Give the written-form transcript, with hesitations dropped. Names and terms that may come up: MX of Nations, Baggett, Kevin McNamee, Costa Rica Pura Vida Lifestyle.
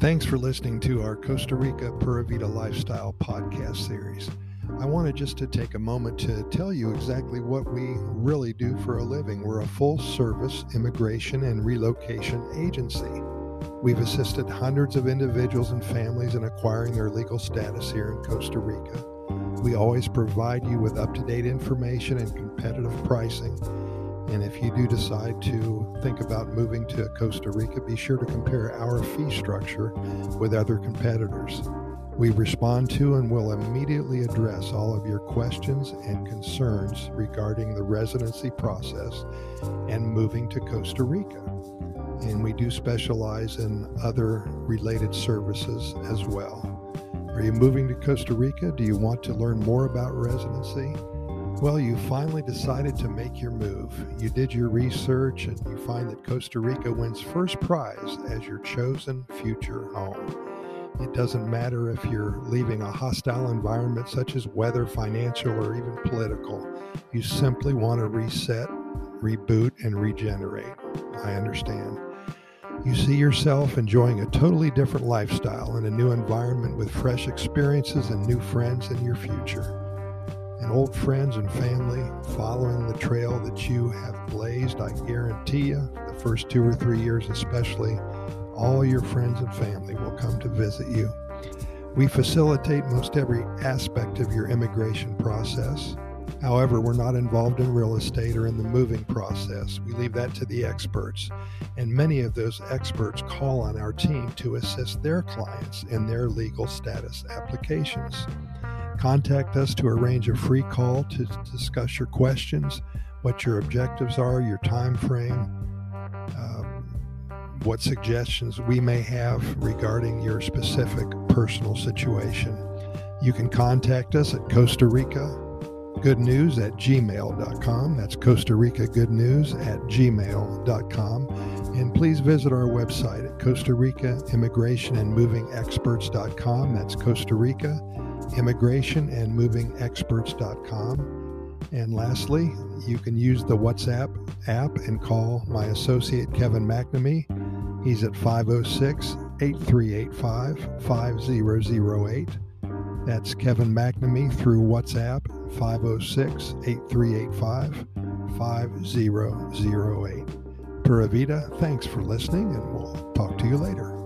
Thanks for listening to our Costa Rica Pura Vida Lifestyle podcast series. I wanted just to take a moment to tell you exactly what we really do for a living. We're a full-service immigration and relocation agency. We've assisted hundreds of individuals and families in acquiring their legal status here in Costa Rica. We always provide you with up-to-date information and competitive pricing. And if you do decide to think about moving to Costa Rica, be sure to compare our fee structure with other competitors. We respond to and will immediately address all of your questions and concerns regarding the residency process and moving to Costa Rica. And we do specialize in other related services as well. Are you moving to Costa Rica? Do you want to learn more about residency? Well, you finally decided to make your move. You did your research and you find that Costa Rica wins first prize as your chosen future home. It doesn't matter if you're leaving a hostile environment such as weather, financial, or even political. You simply want to reset, reboot, and regenerate. I understand. You see yourself enjoying a totally different lifestyle in a new environment with fresh experiences and new friends in your future. And old friends and family following the trail that you have blazed, I guarantee you, the first 2 or 3 years especially, all your friends and family will come to visit you. We facilitate most every aspect of your immigration process. However, we're not involved in real estate or in the moving process. We leave that to the experts. And many of those experts call on our team to assist their clients in their legal status applications. Contact us to arrange a free call to discuss your questions, what your objectives are, your time frame, what suggestions we may have regarding your specific personal situation. You can contact us at Costa Rica goodnews@gmail.com. That's Costa Rica goodnews@gmail.com. And please visit our website at Costa Rica Immigration and Moving Experts.com. That's Costa Rica Immigration and Moving Experts.com. And lastly, you can use the WhatsApp app and call my associate Kevin McNamee. He's at 506-8385-5008. That's Kevin McNamee through WhatsApp, 506-8385-5008. Pura Vida, thanks for listening, and we'll talk to you later.